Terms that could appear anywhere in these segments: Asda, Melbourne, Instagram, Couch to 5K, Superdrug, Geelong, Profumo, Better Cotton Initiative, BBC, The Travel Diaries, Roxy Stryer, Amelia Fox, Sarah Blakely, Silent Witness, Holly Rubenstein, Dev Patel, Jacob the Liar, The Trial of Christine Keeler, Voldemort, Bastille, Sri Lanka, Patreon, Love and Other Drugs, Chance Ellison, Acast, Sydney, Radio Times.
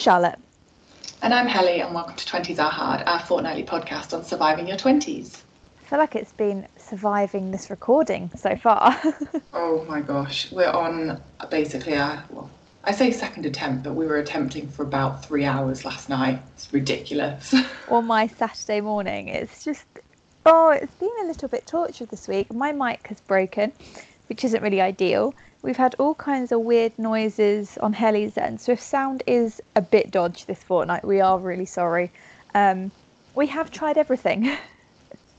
Charlotte. And I'm Hallie, and welcome to 20s Are Hard, our fortnightly podcast on surviving your 20s. I feel like it's been surviving this recording so far. Oh my gosh, we're on basically I say second attempt, but we were attempting for about 3 hours last night. It's ridiculous. Or my Saturday morning. It's just, it's been a little bit tortured this week. My mic has broken, which isn't really ideal. We've had all kinds of weird noises on Helly's end, so if sound is a bit dodgy this fortnight, we are really sorry. We have tried everything.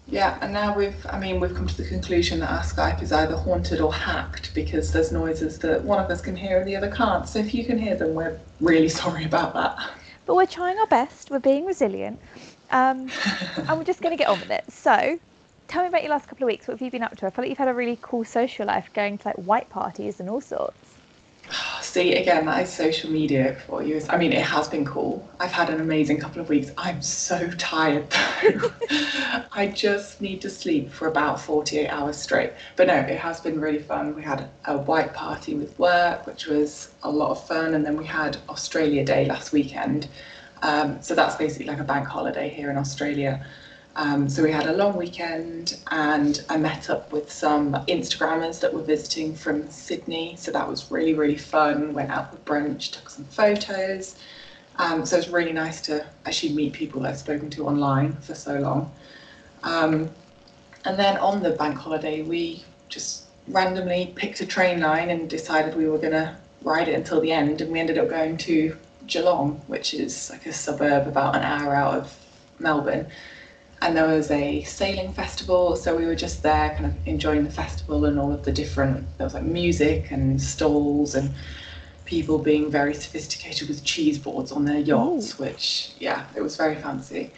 Yeah, and now we've come to the conclusion that our Skype is either haunted or hacked, because there's noises that one of us can hear and the other can't. So if you can hear them, we're really sorry about that. But we're trying our best. We're being resilient. And we're just going to get on with it. So tell me about your last couple of weeks. What have you been up to? I feel like you've had a really cool social life, going to like white parties and all sorts. See, again, that is social media for you. I mean, it has been cool. I've had an amazing couple of weeks. I'm so tired, though. I just need to sleep for about 48 hours straight. But no, it has been really fun. We had a white party with work, which was a lot of fun. And then we had Australia Day last weekend. So that's basically like a bank holiday here in Australia. So we had a long weekend, and I met up with some Instagrammers that were visiting from Sydney. So that was really, really fun. Went out for brunch, took some photos. So it's really nice to actually meet people that I've spoken to online for so long. And then on the bank holiday, we just randomly picked a train line and decided we were going to ride it until the end. And we ended up going to Geelong, which is like a suburb about an hour out of Melbourne. And there was a sailing festival, so we were just there kind of enjoying the festival and all of the different, there was like music and stalls and people being very sophisticated with cheese boards on their yachts, which, yeah, it was very fancy.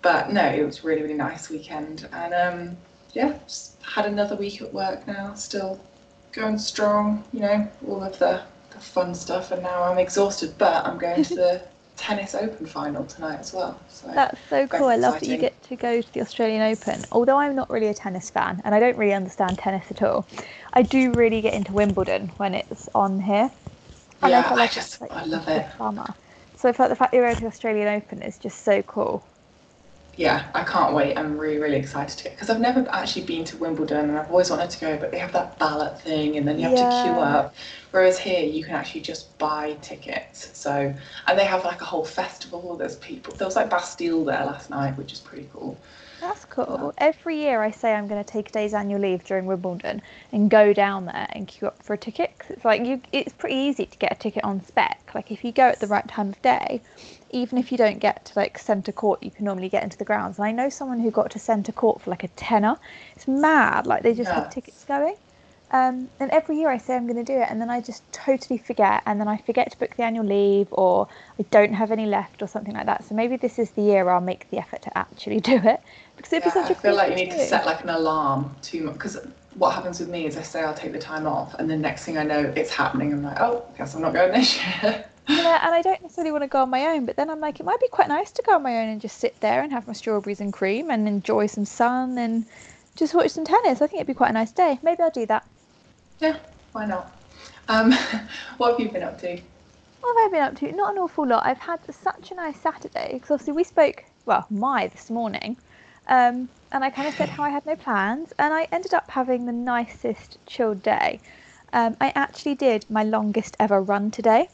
But no, it was really, really nice weekend. And just had another week at work now, still going strong, you know, all of the fun stuff. And now I'm exhausted, but I'm going to the tennis open final tonight as well, so that's so cool. I love that you get to go to the Australian Open, although I'm not really a tennis fan and I don't really understand tennis at all. I do really get into Wimbledon when it's on here. And yeah, I love it. Summer. So I felt the fact that you're going to the Australian Open is just so cool. Yeah, I can't wait. I'm really, really excited to go, because I've never actually been to Wimbledon and I've always wanted to go, but they have that ballot thing and then you have to queue up. Whereas here you can actually just buy tickets. So, and they have like a whole festival. There was like Bastille there last night, which is pretty cool. That's cool. Every year I say I'm going to take a day's annual leave during Wimbledon and go down there and queue up for a ticket. It's like it's pretty easy to get a ticket on spec. Like if you go at the right time of day, even if you don't get to like centre court, you can normally get into the grounds. And I know someone who got to centre court for like a tenner. It's mad. Like they just have tickets going. And every year I say I'm going to do it, and then I just totally forget, and then I forget to book the annual leave, or I don't have any left or something like that. So maybe this is the year I'll make the effort to actually do it, because it'd be such a cool thing. I feel like you need to set like an alarm too much, because what happens with me is I say I'll take the time off, and the next thing I know it's happening. I'm like, I guess I'm not going this year. Yeah, and I don't necessarily want to go on my own, but then I'm like, it might be quite nice to go on my own and just sit there and have my strawberries and cream and enjoy some sun and just watch some tennis. I think it'd be quite a nice day. Maybe I'll do that. Yeah, why not? What have you been up to? What have I been up to? Not an awful lot. I've had such a nice Saturday, because obviously we spoke, this morning, and I kind of said how I had no plans, and I ended up having the nicest chilled day. I actually did my longest ever run today.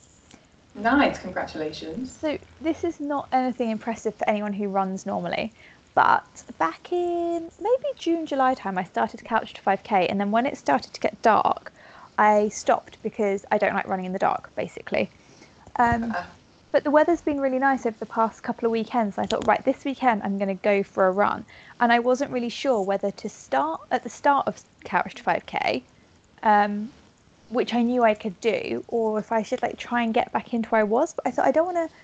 Nice, congratulations. So this is not anything impressive for anyone who runs normally, but back in maybe June, July time, I started Couch to 5K, and then when it started to get dark, I stopped because I don't like running in the dark, basically. But the weather's been really nice over the past couple of weekends, and I thought, right, this weekend I'm going to go for a run. And I wasn't really sure whether to start at the start of Couch to 5K, which I knew I could do, or if I should like try and get back into where I was. But I thought, I don't want to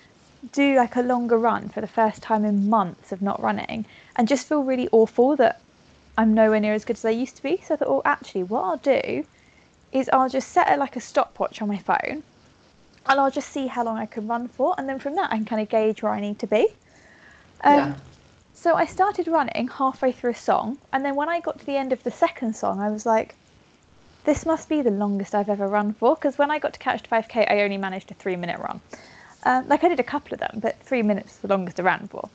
do like a longer run for the first time in months of not running and just feel really awful that I'm nowhere near as good as I used to be. So I thought, actually what I'll do is I'll just set a stopwatch on my phone, and I'll just see how long I can run for, and then from that I can kind of gauge where I need to be. So I started running halfway through a song, and then when I got to the end of the second song I was like, this must be the longest I've ever run for, because when I got to Couch to 5K I only managed a 3-minute run. Like I did a couple of them, but 3 minutes is the longest I ran for.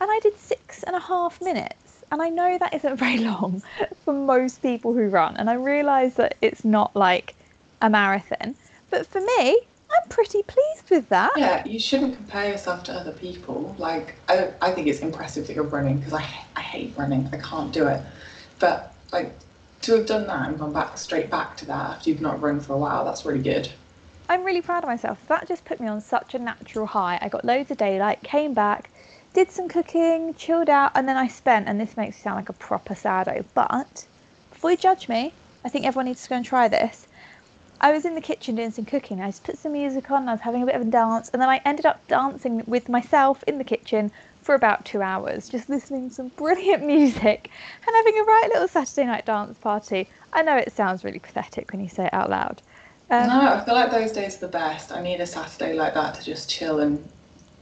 And I did 6.5 minutes. And I know that isn't very long for most people who run. And I realise that it's not like a marathon. But for me, I'm pretty pleased with that. Yeah, you shouldn't compare yourself to other people. Like, I think it's impressive that you're running, because I hate running. I can't do it. But, like, to have done that and gone back straight back to that after you've not run for a while, that's really good. I'm really proud of myself. That just put me on such a natural high. I got loads of daylight, came back, did some cooking, chilled out, and then I spent, and this makes me sound like a proper saddo, but before you judge me, I think everyone needs to go and try this. I was in the kitchen doing some cooking. I just put some music on, I was having a bit of a dance, and then I ended up dancing with myself in the kitchen for about 2 hours, just listening to some brilliant music and having a right little Saturday night dance party. I know it sounds really pathetic when you say it out loud. No, I feel like those days are the best. I need a Saturday like that to just chill and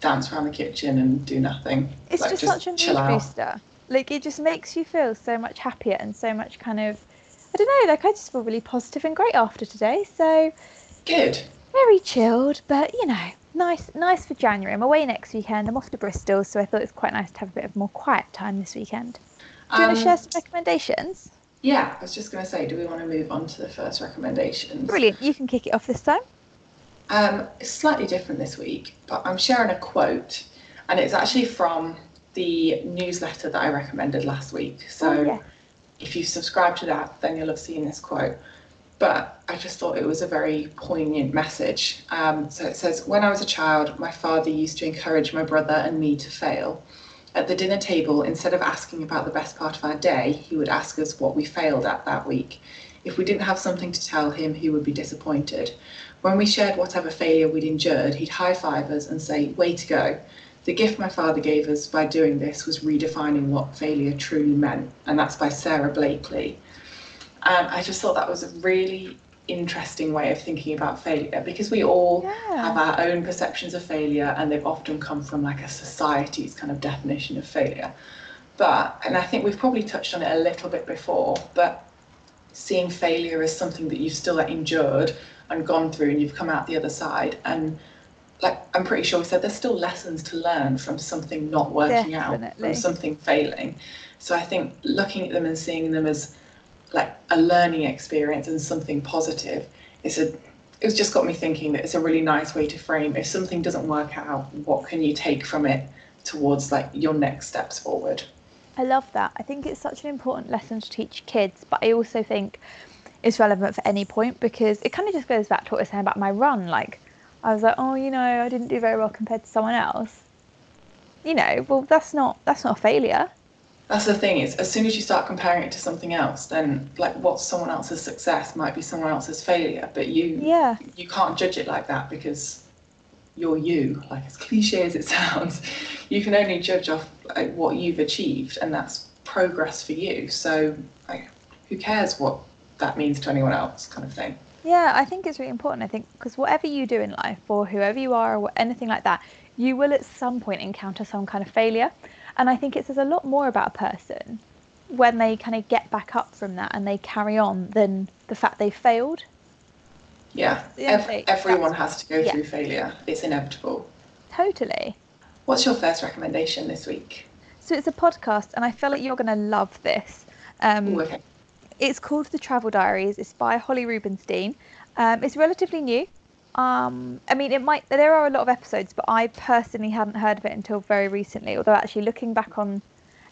dance around the kitchen and do nothing. It's like, just such a mood booster. Like, it just makes you feel so much happier and so much kind of, I don't know, like I just feel really positive and great after today. So good. Very chilled, but you know, nice for January. I'm away next weekend. I'm off to Bristol, so I thought it's quite nice to have a bit of more quiet time this weekend. Do you want to share some recommendations? Yeah, I was just going to say, do we want to move on to the first recommendations? Brilliant. You can kick it off this time. It's slightly different this week, but I'm sharing a quote, and it's actually from the newsletter that I recommended last week. So if you subscribe to that, then you'll have seen this quote. But I just thought it was a very poignant message. So it says, "When I was a child, my father used to encourage my brother and me to fail. At the dinner table, instead of asking about the best part of our day, he would ask us what we failed at that week. If we didn't have something to tell him, he would be disappointed. When we shared whatever failure we'd endured, he'd high-five us and say, 'Way to go.' The gift my father gave us by doing this was redefining what failure truly meant." And that's by Sarah Blakely. And I just thought that was a really interesting way of thinking about failure, because we all have our own perceptions of failure, and they've often come from like a society's kind of definition of failure. But, and I think we've probably touched on it a little bit before, but seeing failure as something that you've still endured and gone through, and you've come out the other side, and like I'm pretty sure we said there's still lessons to learn from something not working out, from something failing. So I think looking at them and seeing them as like a learning experience and something positive, it's just got me thinking that it's a really nice way to frame, if something doesn't work out, what can you take from it towards like your next steps forward. I love that. I think it's such an important lesson to teach kids, but I also think it's relevant for any point, because it kind of just goes back to what I was saying about my run. Like I was like, oh, you know, I didn't do very well compared to someone else, you know. Well, that's not a failure. That's the thing, is as soon as you start comparing it to something else, then like what's someone else's success might be someone else's failure, but you can't judge it like that, because you're you. Like as cliche as it sounds, you can only judge off like what you've achieved, and that's progress for you. So like, who cares what that means to anyone else, kind of thing. Yeah, I think it's really important. I think because whatever you do in life, or whoever you are, or anything like that, you will at some point encounter some kind of failure. And I think it says a lot more about a person when they kind of get back up from that and they carry on than the fact they failed. Yeah, everyone has to go through failure. It's inevitable. Totally. What's your first recommendation this week? So it's a podcast, and I feel like you're going to love this. Okay. It's called The Travel Diaries. It's by Holly Rubenstein. It's relatively new. I mean, there are a lot of episodes, but I personally hadn't heard of it until very recently, although actually looking back on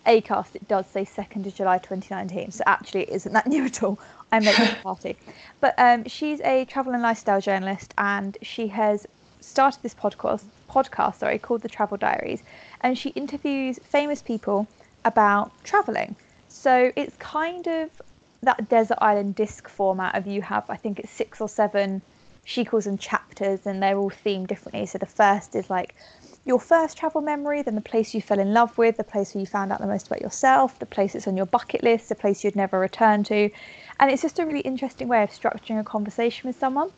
Acast, it does say 2nd of July 2019, so actually it isn't that new at all. I make it a party. But she's a travel and lifestyle journalist, and she has started this podcast called The Travel Diaries, and she interviews famous people about travelling. So it's kind of that desert island disc format of, you have, I think it's 6 or 7, she calls them chapters, and they're all themed differently. So the first is like your first travel memory, then the place you fell in love with, the place where you found out the most about yourself, the place that's on your bucket list, the place you'd never return to. And it's just a really interesting way of structuring a conversation with someone,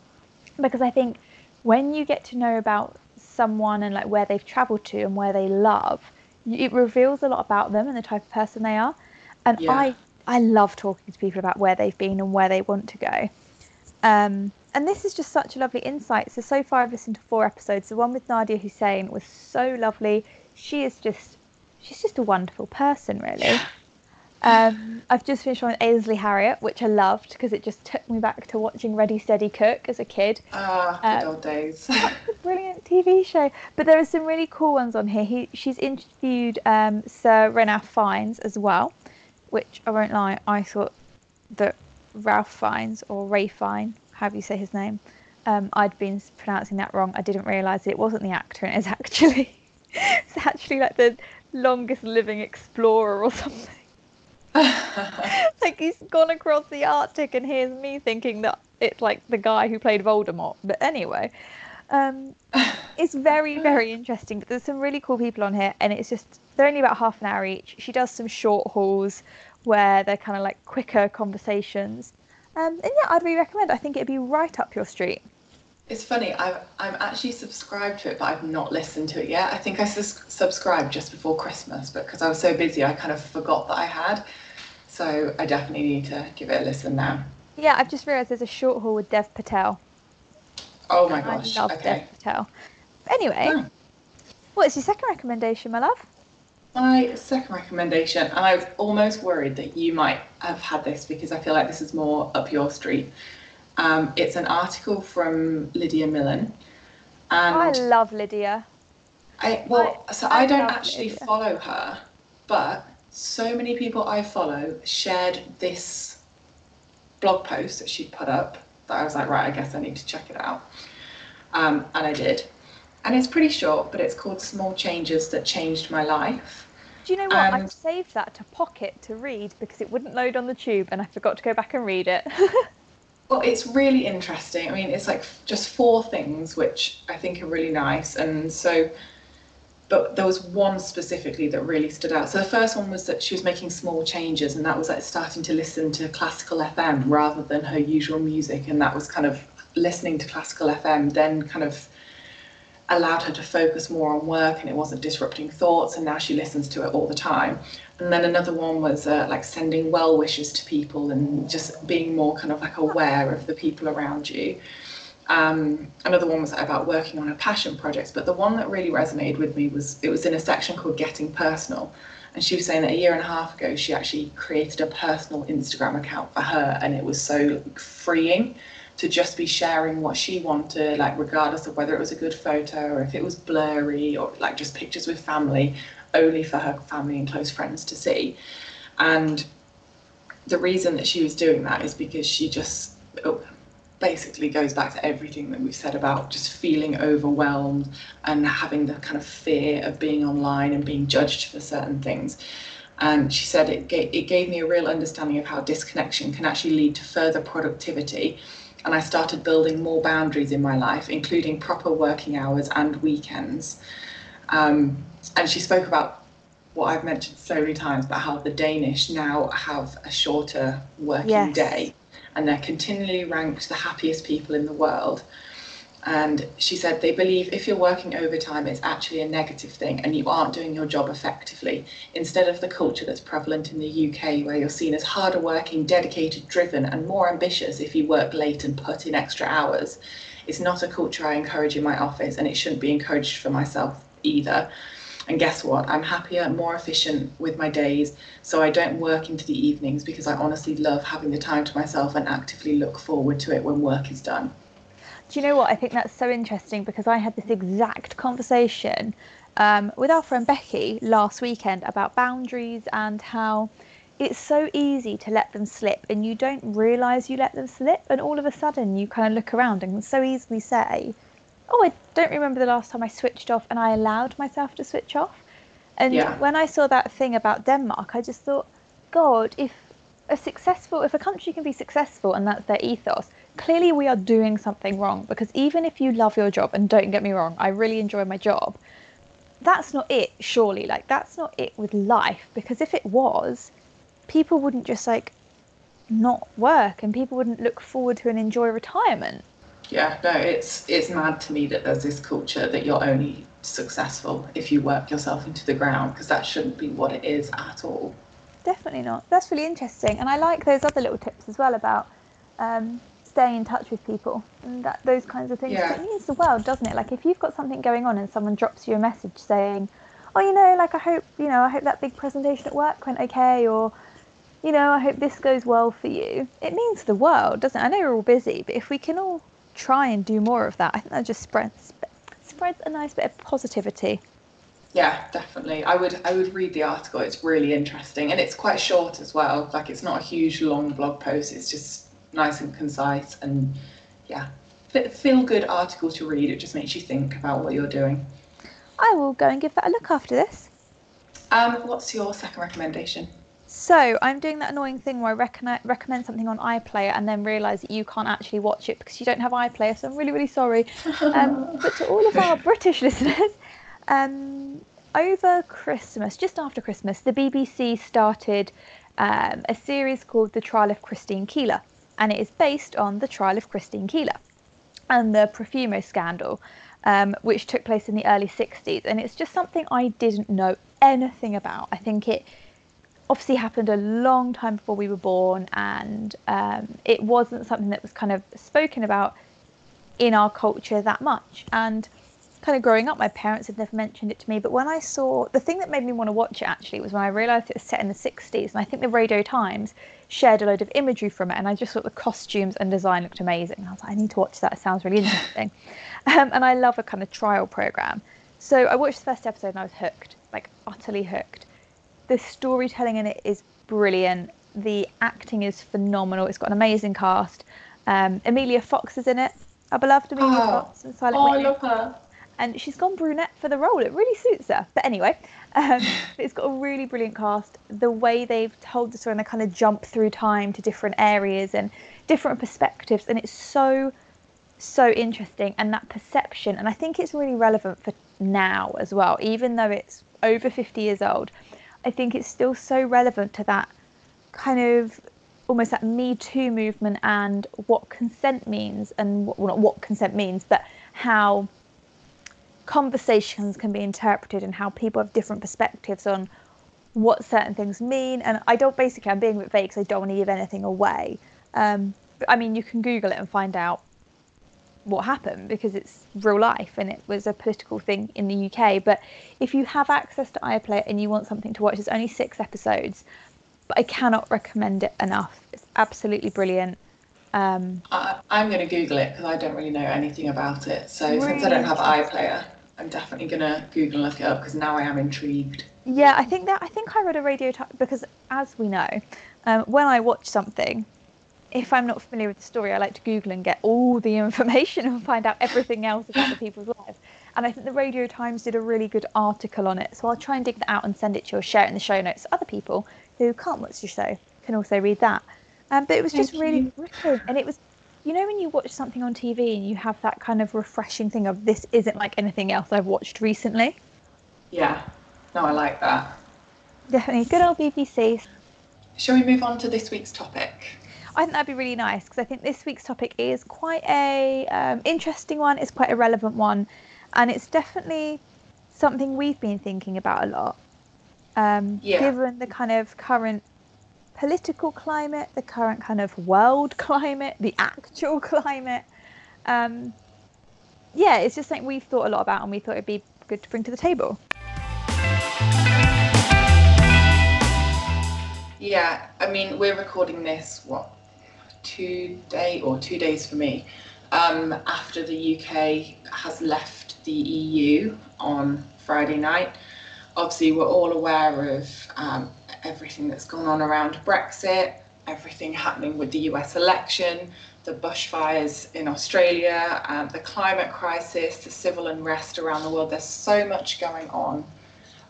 because I think when you get to know about someone and like where they've traveled to and where they love, it reveals a lot about them and the type of person they are. And I love talking to people about where they've been and where they want to go. And this is just such a lovely insight. So far I've listened to 4 episodes. The one with Nadia Hussein was so lovely. She's just a wonderful person, really. I've just finished on Ainsley Harriott, which I loved because it just took me back to watching Ready, Steady, Cook as a kid. Good old days. That's a brilliant TV show. But there are some really cool ones on here. She's interviewed Sir Ranulph Fiennes as well, which I won't lie, I thought that Ralph Fiennes or Ray Fine, however you say his name, I'd been pronouncing that wrong. I didn't realise it wasn't the actor, and it's actually like the longest living explorer or something. Like, he's gone across the Arctic, and here's me thinking that it's like the guy who played Voldemort. But anyway, it's very, very interesting. But there's some really cool people on here, and it's just, they're only about half an hour each. She does some short hauls where they're kind of like quicker conversations, and yeah, I'd really recommend it. I think it'd be right up your street. It's funny, I'm actually subscribed to it, but I've not listened to it yet. I think I subscribed just before Christmas, but because I was so busy, I kind of forgot that I had. So I definitely need to give it a listen now. Yeah, I've just realised there's a short haul with Dev Patel. Oh my gosh, I love Dev Patel. Anyway, What's your second recommendation, my love? My second recommendation, and I was almost worried that you might have had this because I feel like this is more up your street. It's an article from Lydia Millen. And I love Lydia. I don't actually follow her, but so many people I follow shared this blog post that she put up that I was like, right, I guess I need to check it out. And I did. And it's pretty short, but it's called Small Changes That Changed My Life. Do you know what? I've saved that to pocket to read because it wouldn't load on the tube and I forgot to go back and read it. Well, it's really interesting. I mean, it's like just 4 things, which I think are really nice. And so, but there was one specifically that really stood out. So the first one was that she was making small changes, and that was like starting to listen to classical FM rather than her usual music. And that was kind of listening to classical FM, then kind of allowed her to focus more on work, and it wasn't disrupting thoughts, and now she listens to it all the time. And then another one was like sending well wishes to people and just being more kind of like aware of the people around you. Another one was about working on her passion projects, but the one that really resonated with me was, it was in a section called Getting Personal, and she was saying that a year and a half ago she actually created a personal Instagram account for her, and it was so freeing to just be sharing what she wanted, like regardless of whether it was a good photo or if it was blurry or like just pictures with family, only for her family and close friends to see. And the reason that she was doing that is because she just basically goes back to everything that we've said about just feeling overwhelmed and having the kind of fear of being online and being judged for certain things. And she said, it gave me a real understanding of how disconnection can actually lead to further productivity. And I started building more boundaries in my life, including proper working hours and weekends. And she spoke about what I've mentioned so many times, about how the Danish now have a shorter working day, and they're continually ranked the happiest people in the world. And she said they believe if you're working overtime, it's actually a negative thing and you aren't doing your job effectively, instead of the culture that's prevalent in the UK, where you're seen as harder working, dedicated, driven and more ambitious if you work late and put in extra hours. It's not a culture I encourage in my office, and it shouldn't be encouraged for myself either. And guess what? I'm happier, more efficient with my days, so I don't work into the evenings because I honestly love having the time to myself and actively look forward to it when work is done. Do you know what? I think that's so interesting because I had this exact conversation with our friend Becky last weekend about boundaries and how it's so easy to let them slip and you don't realise you let them slip, and all of a sudden you kind of look around and can so easily say, oh, I don't remember the last time I switched off and I allowed myself to switch off. And when I saw that thing about Denmark, I just thought, God, if a country can be successful and that's their ethos, clearly we are doing something wrong, because even if you love your job, and don't get me wrong, I really enjoy my job, that's not it, surely. Like, that's not it with life, because if it was, people wouldn't just like not work and people wouldn't look forward to and enjoy retirement. Yeah, no, it's mad to me that there's this culture that you're only successful if you work yourself into the ground, because that shouldn't be what it is at all. Definitely not. That's really interesting. And I like those other little tips as well about stay in touch with people and that, those kinds of things. Yeah. It means the world, doesn't it? Like, if you've got something going on and someone drops you a message saying, oh, you know, like, I hope that big presentation at work went okay, or, you know, I hope this goes well for you. It means the world, doesn't it? I know we're all busy, but if we can all try and do more of that, I think that just spreads a nice bit of positivity. Yeah, definitely. I would read the article. It's really interesting, and it's quite short as well. Like, it's not a huge long blog post. It's just nice and concise, and yeah, feel good article to read. It just makes you think about what you're doing. I will go and give that a look after this. What's your second recommendation? So I'm doing that annoying thing where I recommend something on iPlayer and then realise that you can't actually watch it because you don't have iPlayer. So I'm really, really sorry. But to all of our British listeners, over Christmas, just after Christmas, the BBC started a series called The Trial of Christine Keeler, and it is based on The Trial of Christine Keeler and the Profumo scandal, which took place in the early 60s. And it's just something I didn't know anything about. I think it obviously happened a long time before we were born, and it wasn't something that was kind of spoken about in our culture that much. And kind of growing up, my parents had never mentioned it to me, but when I saw, the thing that made me want to watch it actually was when I realised it was set in the 60s, and I think the Radio Times shared a load of imagery from it, and I just thought the costumes and design looked amazing. I was like, I need to watch that, it sounds really interesting. And I love a kind of trial programme. So I watched the first episode and I was hooked, like utterly hooked. The storytelling in it is brilliant, the acting is phenomenal, it's got an amazing cast. Amelia Fox is in it, our beloved Amelia Fox and Silent Witness. I love her. And she's gone brunette for the role. It really suits her. But anyway, it's got a really brilliant cast. The way they've told the story, and they kind of jump through time to different areas and different perspectives. And it's so, so interesting. And that perception, and I think it's really relevant for now as well. Even though it's over 50 years old, I think it's still so relevant to that kind of almost that Me Too movement and what consent means. And well, not what consent means, but how conversations can be interpreted and how people have different perspectives on what certain things mean. And I'm being a bit vague because I don't want to give anything away, but I mean, you can Google it and find out what happened, because it's real life and it was a political thing in the UK. But if you have access to iPlayer and you want something to watch, there's only 6 episodes, but I cannot recommend it enough. It's absolutely brilliant. I'm going to Google it because I don't really know anything about it. So really, since I don't have iPlayer, I'm definitely going to Google and look it up because now I am intrigued. Yeah, I think I read a Radio Times, because as we know, when I watch something, if I'm not familiar with the story, I like to Google and get all the information and find out everything else about the people's lives. And I think the Radio Times did a really good article on it. So I'll try and dig that out and send it to you or share it in the show notes. Other people who can't watch the show can also read that. But it was just really wicked. And it was, you know, when you watch something on TV and you have that kind of refreshing thing of, this isn't like anything else I've watched recently. Yeah, no, I like that. Definitely. Good old BBC. Shall we move on to this week's topic? I think that'd be really nice, because I think this week's topic is quite a interesting one. It's quite a relevant one. And it's definitely something we've been thinking about a lot, given the kind of current political climate, the current kind of world climate, the actual climate. It's just something we've thought a lot about and we thought it'd be good to bring to the table. Yeah, I mean, we're recording this, 2 days for me, after the UK has left the EU on Friday night. Obviously, we're all aware of everything that's gone on around Brexit, everything happening with the US election, the bushfires in Australia, the climate crisis, the civil unrest around the world. There's so much going on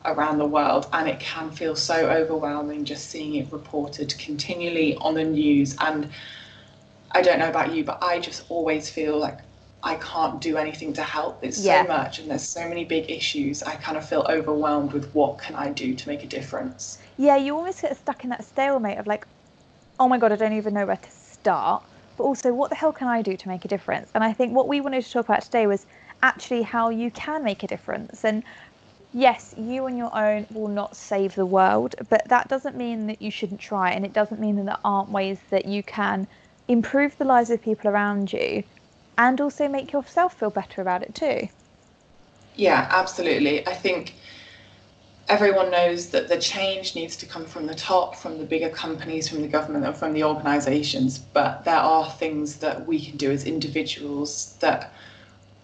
around the world, and it can feel so overwhelming just seeing it reported continually on the news. And I don't know about you, but I just always feel like I can't do anything to help. There's so much, and there's so many big issues. I kind of feel overwhelmed with what can I do to make a difference. Yeah, you almost get stuck in that stalemate of like, oh my God, I don't even know where to start. But also, what the hell can I do to make a difference? And I think what we wanted to talk about today was actually how you can make a difference. And yes, you on your own will not save the world, but that doesn't mean that you shouldn't try. And it doesn't mean that there aren't ways that you can improve the lives of people around you, and also make yourself feel better about it too. Yeah, absolutely. I think everyone knows that the change needs to come from the top, from the bigger companies, from the government, and from the organisations. But there are things that we can do as individuals that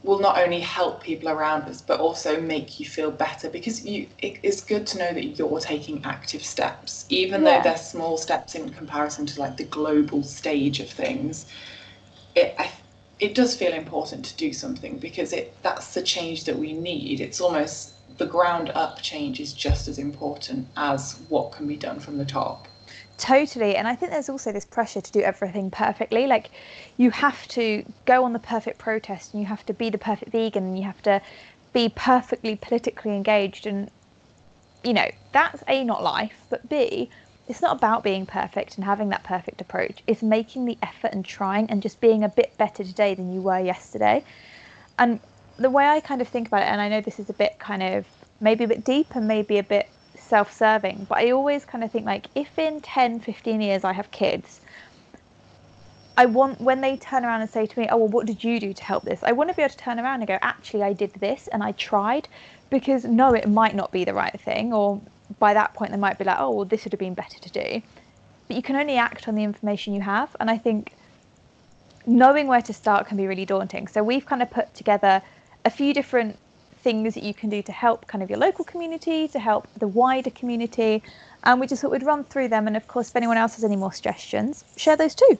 will not only help people around us, but also make you feel better, because it's good to know that you're taking active steps, even though they're small steps in comparison to like the global stage of things. It does feel important to do something, because that's the change that we need. It's almost the ground up change is just as important as what can be done from the top. Totally. And I think there's also this pressure to do everything perfectly. Like, you have to go on the perfect protest, and you have to be the perfect vegan, and you have to be perfectly politically engaged. And, you know, that's A, not life, but B, it's not about being perfect and having that perfect approach. It's making the effort and trying and just being a bit better today than you were yesterday. And the way I kind of think about it, and I know this is a bit kind of maybe a bit deep and maybe a bit self-serving, but I always kind of think, like, if in 10-15 years I have kids, I want, when they turn around and say to me, oh well, what did you do to help this, I want to be able to turn around and go, actually I did this and I tried, because no, it might not be the right thing, or by that point they might be like, oh well, this would have been better to do. But you can only act on the information you have, and I think knowing where to start can be really daunting. So we've kind of put together a few different things that you can do to help kind of your local community, to help the wider community, and we just thought we'd run through them. And of course, if anyone else has any more suggestions, share those too.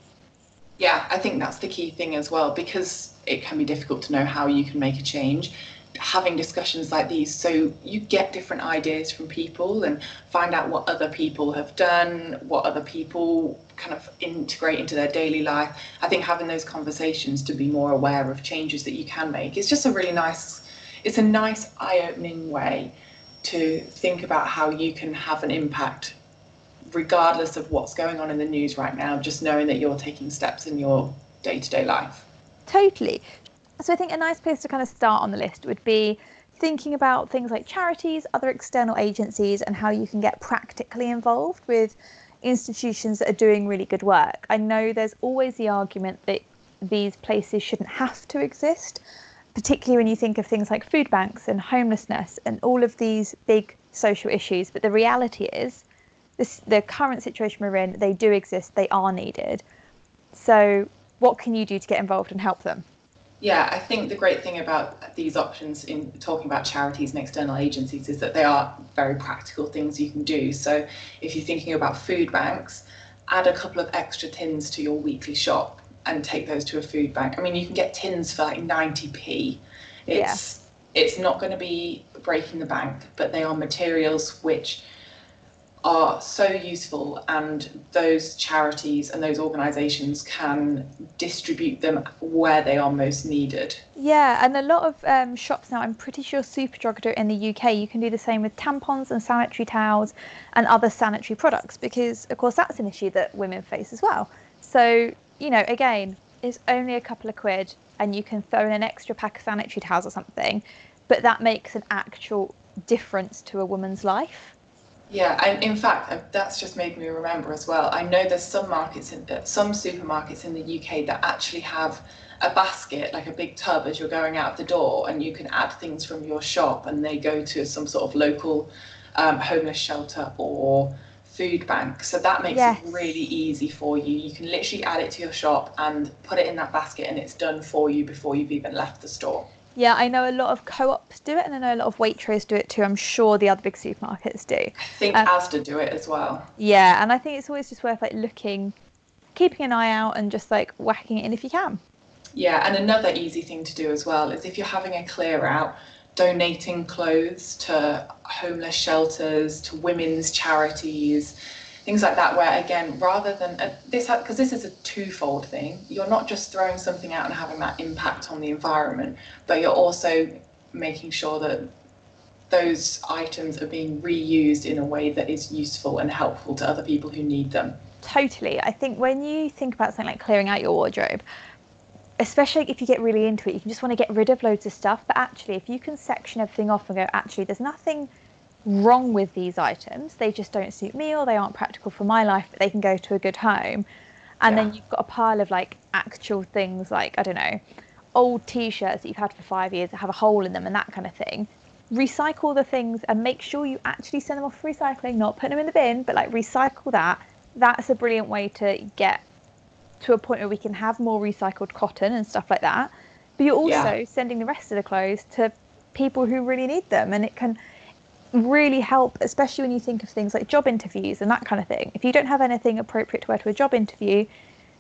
Yeah, I think that's the key thing as well, because it can be difficult to know how you can make a change. Having discussions like these, so you get different ideas from people and find out what other people have done, what other people kind of integrate into their daily life. I think having those conversations to be more aware of changes that you can make, it's just a really nice, it's a nice eye-opening way to think about how you can have an impact regardless of what's going on in the news right now, just knowing that you're taking steps in your day-to-day life. Totally. So I think a nice place to kind of start on the list would be thinking about things like charities, other external agencies, and how you can get practically involved with institutions that are doing really good work. I know there's always the argument that these places shouldn't have to exist, particularly when you think of things like food banks and homelessness and all of these big social issues. But the reality is, the current situation we're in, they do exist, they are needed. So what can you do to get involved and help them? Yeah, I think the great thing about these options in talking about charities and external agencies is that they are very practical things you can do. So if you're thinking about food banks, add a couple of extra tins to your weekly shop and take those to a food bank. I mean, you can get tins for like 90p. It's not going to be breaking the bank, but they are materials which are so useful, and those charities and those organisations can distribute them where they are most needed. Yeah, and a lot of shops now, I'm pretty sure Superdrug do it in the UK, you can do the same with tampons and sanitary towels and other sanitary products, because of course that's an issue that women face as well. So, you know, again, it's only a couple of quid and you can throw in an extra pack of sanitary towels or something, but that makes an actual difference to a woman's life. Yeah, and in fact, that's just made me remember as well. I know there's some markets, some supermarkets in the UK that actually have a basket, like a big tub, as you're going out the door, and you can add things from your shop, and they go to some sort of local homeless shelter or food bank. So that makes it really easy for you. You can literally add it to your shop and put it in that basket, and it's done for you before you've even left the store. Yeah, I know a lot of co-ops do it, and I know a lot of Waitrose do it too. I'm sure the other big supermarkets do. I think Asda do it as well. Yeah, and I think it's always just worth like looking, keeping an eye out and just like whacking it in if you can. Yeah, and another easy thing to do as well is if you're having a clear out, donating clothes to homeless shelters, to women's charities, things like that, where again, rather than this, because this is a twofold thing, you're not just throwing something out and having that impact on the environment, but you're also making sure that those items are being reused in a way that is useful and helpful to other people who need them. Totally. I think when you think about something like clearing out your wardrobe, especially if you get really into it, you can just want to get rid of loads of stuff, but actually if you can section everything off and go, actually there's nothing wrong with these items, they just don't suit me, or they aren't practical for my life, but they can go to a good home. And then you've got a pile of like actual things like, I don't know, old T-shirts that you've had for 5 years that have a hole in them and that kind of thing. Recycle the things and make sure you actually send them off for recycling, not put them in the bin, but like recycle that. That's a brilliant way to get to a point where we can have more recycled cotton and stuff like that. But you're also sending the rest of the clothes to people who really need them. And it can really help, especially when you think of things like job interviews and that kind of thing. If you don't have anything appropriate to wear to a job interview,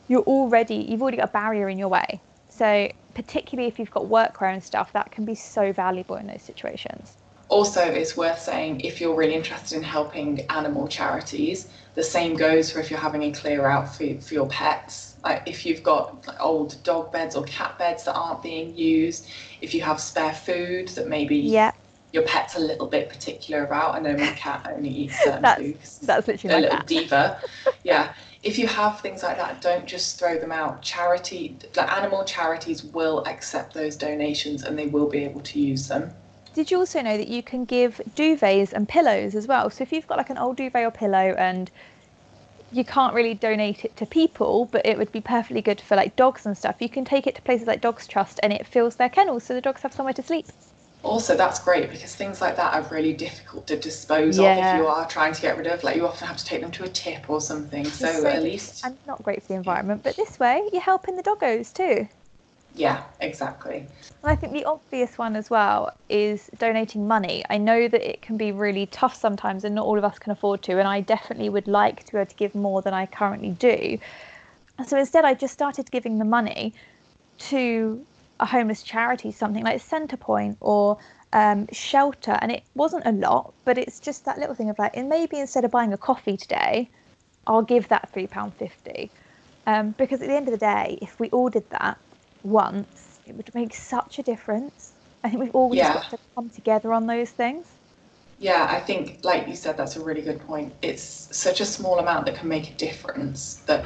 you've already got a barrier in your way. So particularly if you've got workwear and stuff, that can be so valuable in those situations. Also, it's worth saying, if you're really interested in helping animal charities, the same goes for if you're having a clear out for your pets. Like if you've got old dog beds or cat beds that aren't being used, if you have spare food that maybe your pet's a little bit particular about. I know my cat only eats certain foods. That's literally a little cat. Diva. Yeah. If you have things like that, don't just throw them out. Like animal charities will accept those donations and they will be able to use them. Did you also know that you can give duvets and pillows as well? So if you've got like an old duvet or pillow and you can't really donate it to people, but it would be perfectly good for like dogs and stuff, you can take it to places like Dogs Trust and it fills their kennels so the dogs have somewhere to sleep. Also, that's great because things like that are really difficult to dispose of if you are trying to get rid of. Like you often have to take them to a tip or something. So at least... And not great for the environment, but this way you're helping the doggos too. Yeah, exactly. And I think the obvious one as well is donating money. I know that it can be really tough sometimes and not all of us can afford to. And I definitely would like to be able to give more than I currently do. And so instead I just started giving the money to a homeless charity, something like Centrepoint or Shelter, and it wasn't a lot, but it's just that little thing of like, and maybe instead of buying a coffee today, I'll give that £3.50, because at the end of the day, if we all did that once, it would make such a difference. I think we've always got to come together on those things. Yeah, I think, like you said, that's a really good point. It's such a small amount that can make a difference that.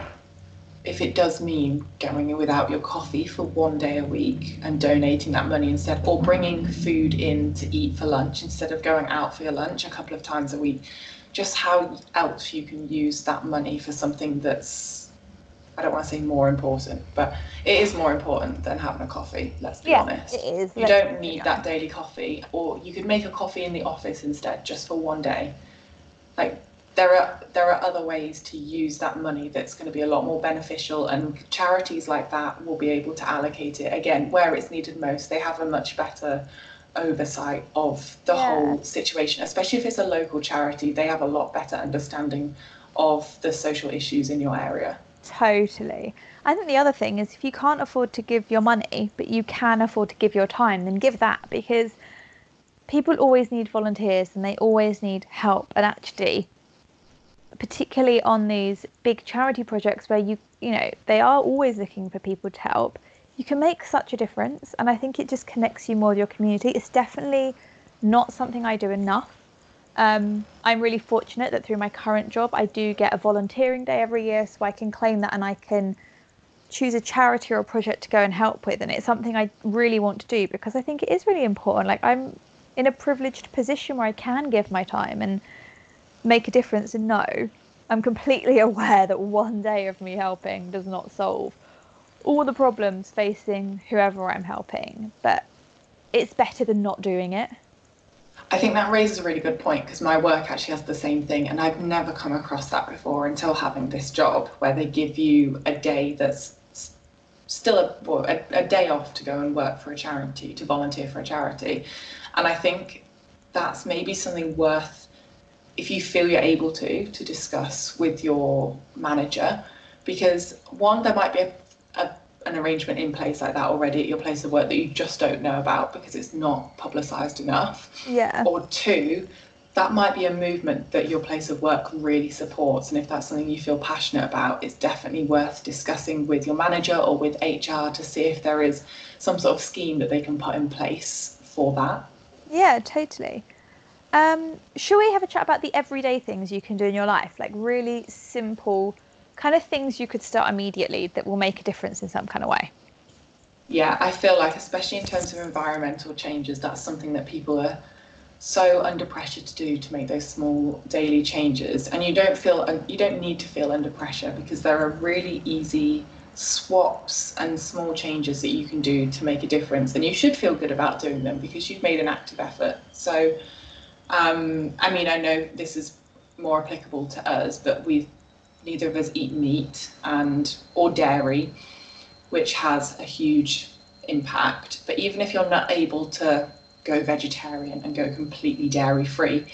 If it does mean going without your coffee for one day a week and donating that money instead, or bringing food in to eat for lunch instead of going out for your lunch a couple of times a week, just how else you can use that money for something that's, I don't want to say more important, but it is more important than having a coffee, let's be honest. It is. You don't need that daily coffee, or you could make a coffee in the office instead just for one day. Like, there are other ways to use that money that's going to be a lot more beneficial, and charities like that will be able to allocate it again where it's needed most. They have a much better oversight of the whole situation, especially if it's a local charity. They have a lot better understanding of the social issues in your area. Totally. I think the other thing is, if you can't afford to give your money but you can afford to give your time, then give that, because people always need volunteers and they always need help. And actually, particularly on these big charity projects where you know they are always looking for people to help, you can make such a difference. And I think it just connects you more with your community. It's definitely not something I do enough. I'm really fortunate that through my current job I do get a volunteering day every year, so I can claim that and I can choose a charity or a project to go and help with. And it's something I really want to do because I think it is really important. Like, I'm in a privileged position where I can give my time and make a difference. And no, I'm completely aware that one day of me helping does not solve all the problems facing whoever I'm helping, but it's better than not doing it. I think that raises a really good point, because my work actually has the same thing, and I've never come across that before until having this job, where they give you a day that's still a day off to go and work for a charity, to volunteer for a charity. And I think that's maybe something worth, if you feel you're able to discuss with your manager, because one, there might be an arrangement in place like that already at your place of work that you just don't know about because it's not publicised enough. Yeah. Or two, that might be a movement that your place of work really supports. And if that's something you feel passionate about, it's definitely worth discussing with your manager or with HR to see if there is some sort of scheme that they can put in place for that. Yeah, totally. Shall we have a chat about the everyday things you can do in your life, like really simple kind of things you could start immediately that will make a difference in some kind of way? Yeah, I feel like, especially in terms of environmental changes, that's something that people are so under pressure to do, to make those small daily changes. And you don't need to feel under pressure, because there are really easy swaps and small changes that you can do to make a difference, and you should feel good about doing them because you've made an active effort. So I mean, I know this is more applicable to us, but we've neither of us eat meat and or dairy, which has a huge impact. But even if you're not able to go vegetarian and go completely dairy free,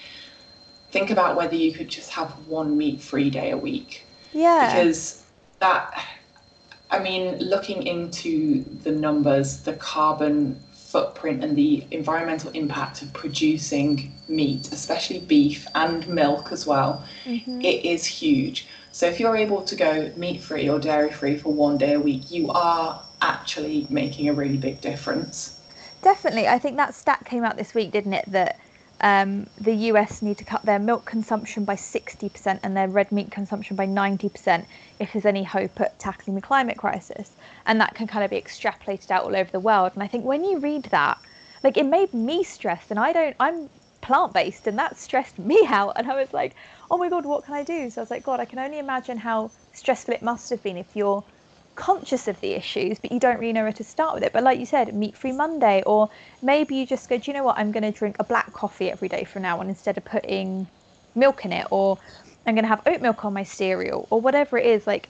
think about whether you could just have one meat free day a week. Yeah, because that, I mean, looking into the numbers, the carbon footprint and the environmental impact of producing meat, especially beef and milk as well, it is huge. So if you're able to go meat-free or dairy-free for one day a week, you are actually making a really big difference. Definitely. I think that stat came out this week, didn't it, that the US need to cut their milk consumption by 60% and their red meat consumption by 90% if there's any hope at tackling the climate crisis. And that can kind of be extrapolated out all over the world. And I think when you read that, like, it made me stressed, and I'm plant-based, and that stressed me out. And I was like, oh my God, what can I do? So I was like, God, I can only imagine how stressful it must have been if you're conscious of the issues but you don't really know where to start with it. But like you said, meat free Monday, or maybe you just go, do you know what, I'm going to drink a black coffee every day from now on instead of putting milk in it, or I'm going to have oat milk on my cereal, or whatever it is. Like,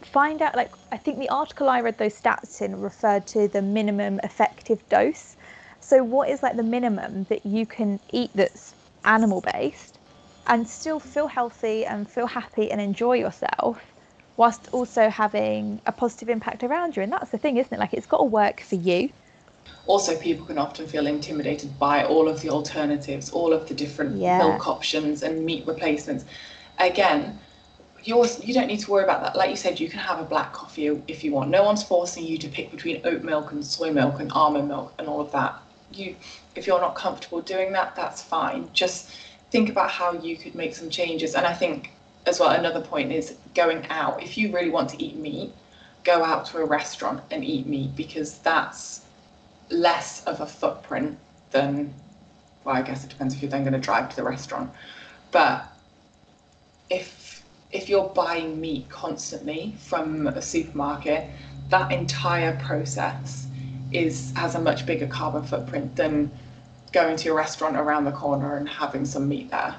find out. Like, I think the article I read those stats in referred to the minimum effective dose. So what is like the minimum that you can eat that's animal based and still feel healthy and feel happy and enjoy yourself, whilst also having a positive impact around you? And that's the thing, isn't it? Like, it's got to work for you. Also, people can often feel intimidated by all of the alternatives, all of the different milk options and meat replacements. Again, you don't need to worry about that. Like you said, you can have a black coffee if you want. No one's forcing you to pick between oat milk and soy milk and almond milk and all of that. If you're not comfortable doing that, that's fine. Just think about how you could make some changes. And I think as well, another point is going out. If you really want to eat meat, go out to a restaurant and eat meat, because that's less of a footprint than, well, I guess it depends if you're then going to drive to the restaurant. But if you're buying meat constantly from a supermarket, that entire process has a much bigger carbon footprint than going to a restaurant around the corner and having some meat there.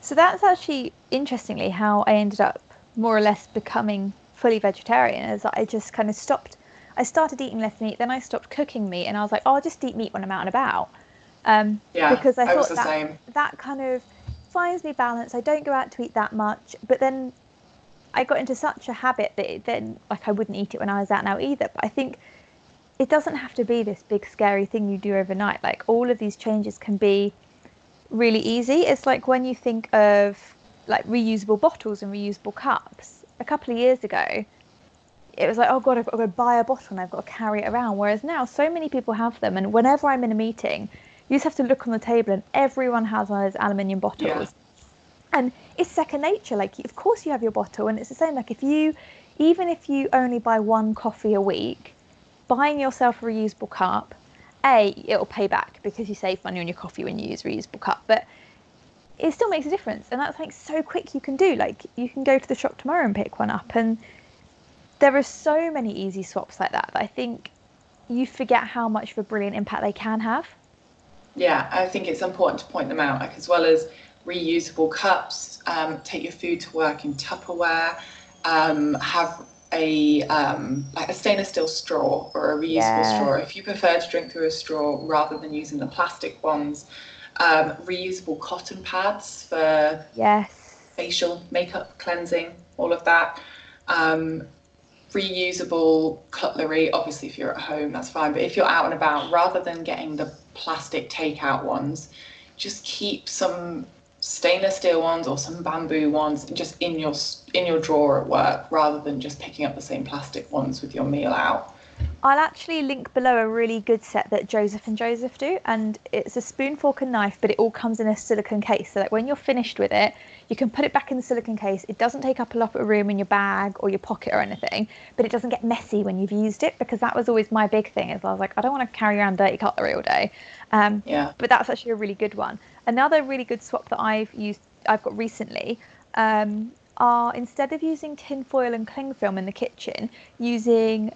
So that's actually, interestingly, how I ended up more or less becoming fully vegetarian, is that I just kind of stopped. I started eating less meat, then I stopped cooking meat, and I was like, oh, I'll just eat meat when I'm out and about. Because I thought that kind of finds me balance. I don't go out to eat that much, but then I got into such a habit that it then, like, I wouldn't eat it when I was out now either. But I think it doesn't have to be this big, scary thing you do overnight. Like, all of these changes can be really easy. It's like when you think of like reusable bottles and reusable cups. A couple of years ago, it was like, oh God, I've got to go buy a bottle and I've got to carry it around. Whereas now, so many people have them, and whenever I'm in a meeting, you just have to look on the table and everyone has one of those aluminium bottles. And it's second nature. Like, of course you have your bottle. And it's the same, like, even if you only buy one coffee a week, buying yourself a reusable cup, it'll pay back because you save money on your coffee when you use reusable cup, but it still makes a difference. And that's like so quick you can do. Like, you can go to the shop tomorrow and pick one up, and there are so many easy swaps like that that I think you forget how much of a brilliant impact they can have. Yeah, I think it's important to point them out, like, as well as reusable cups, take your food to work in Tupperware, have a stainless steel straw or a reusable straw if you prefer to drink through a straw rather than using the plastic ones, reusable cotton pads for facial, makeup, cleansing, all of that, reusable cutlery, obviously if you're at home that's fine, but if you're out and about, rather than getting the plastic takeout ones, just keep some stainless steel ones or some bamboo ones just in your drawer at work, rather than just picking up the same plastic ones with your meal out. I'll actually link below a really good set that Joseph and Joseph do, and it's a spoon, fork and knife, but it all comes in a silicone case, so that when you're finished with it, you can put it back in the silicone case. It doesn't take up a lot of room in your bag or your pocket or anything, but it doesn't get messy when you've used it, because that was always my big thing, is I was like, I don't want to carry around dirty cutlery all day. But that's actually a really good one. Another really good swap that I've got recently, are instead of using tin foil and cling film in the kitchen, using,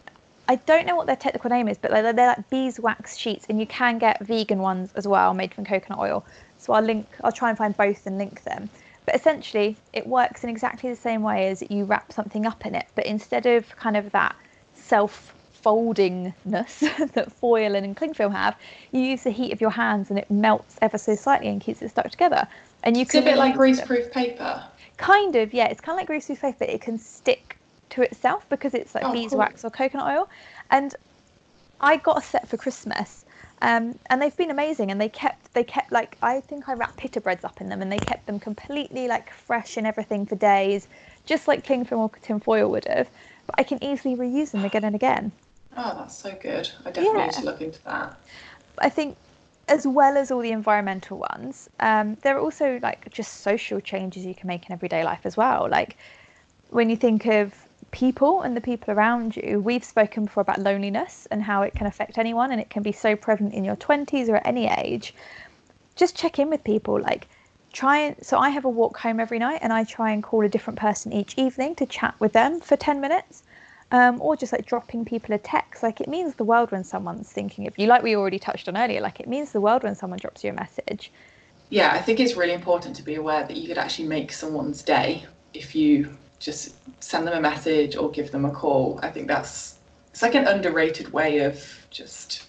I don't know what their technical name is, but they're like beeswax sheets, and you can get vegan ones as well, made from coconut oil. So I'll try and find both and link them. But essentially, it works in exactly the same way as you wrap something up in it, but instead of kind of that self-foldingness that foil and cling film have, you use the heat of your hands, and it melts ever so slightly and keeps it stuck together. And it's a bit like greaseproof paper. Kind of, yeah. It's kind of like greaseproof paper, but it can stick to itself because it's like beeswax or coconut oil. And I got a set for Christmas, and they've been amazing, and they kept like, I think I wrapped pita breads up in them, and they kept them completely like fresh and everything for days, just like cling film or tin foil would have. But I can easily reuse them again and again. Oh, that's so good. I definitely need to look into that. I think, as well as all the environmental ones, there are also like just social changes you can make in everyday life as well. Like when you think of people and the people around you, we've spoken before about loneliness and how it can affect anyone, and it can be so prevalent in your 20s or at any age. Just check in with people, like so I have a walk home every night, and I try and call a different person each evening to chat with them for 10 minutes. Or just like dropping people a text, like it means the world when someone's thinking of you, like we already touched on earlier, like it means the world when someone drops you a message. Yeah, I think it's really important to be aware that you could actually make someone's day if you just send them a message or give them a call. I think it's like an underrated way of just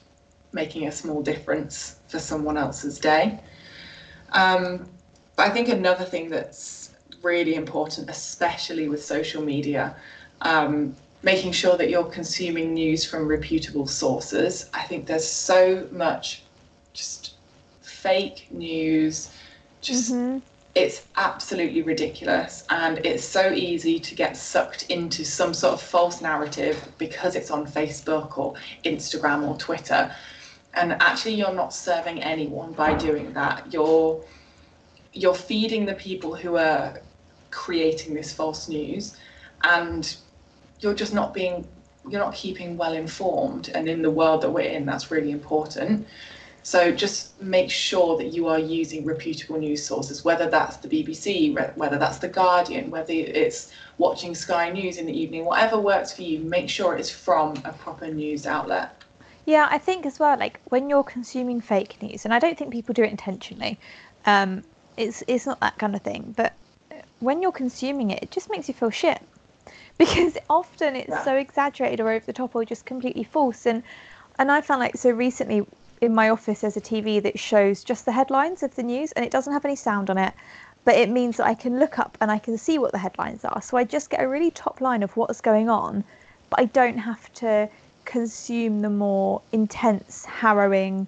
making a small difference for someone else's day. But I think another thing that's really important, especially with social media, making sure that you're consuming news from reputable sources. I think there's so much just fake news. It's absolutely ridiculous. And it's so easy to get sucked into some sort of false narrative because it's on Facebook or Instagram or Twitter. And actually, you're not serving anyone by doing that. You're feeding the people who are creating this false news, and you're not keeping well informed, and in the world that we're in, that's really important. So just make sure that you are using reputable news sources, whether that's the BBC, whether that's the Guardian, whether it's watching Sky News in the evening, whatever works for you, make sure it's from a proper news outlet. Yeah, I think as well, like when you're consuming fake news, and I don't think people do it intentionally, it's not that kind of thing, but when you're consuming it, it just makes you feel shit. Because often it's so exaggerated or over the top or just completely false. And I found like, so recently in my office there's a TV that shows just the headlines of the news, and it doesn't have any sound on it, but it means that I can look up and I can see what the headlines are. So I just get a really top line of what's going on, but I don't have to consume the more intense, harrowing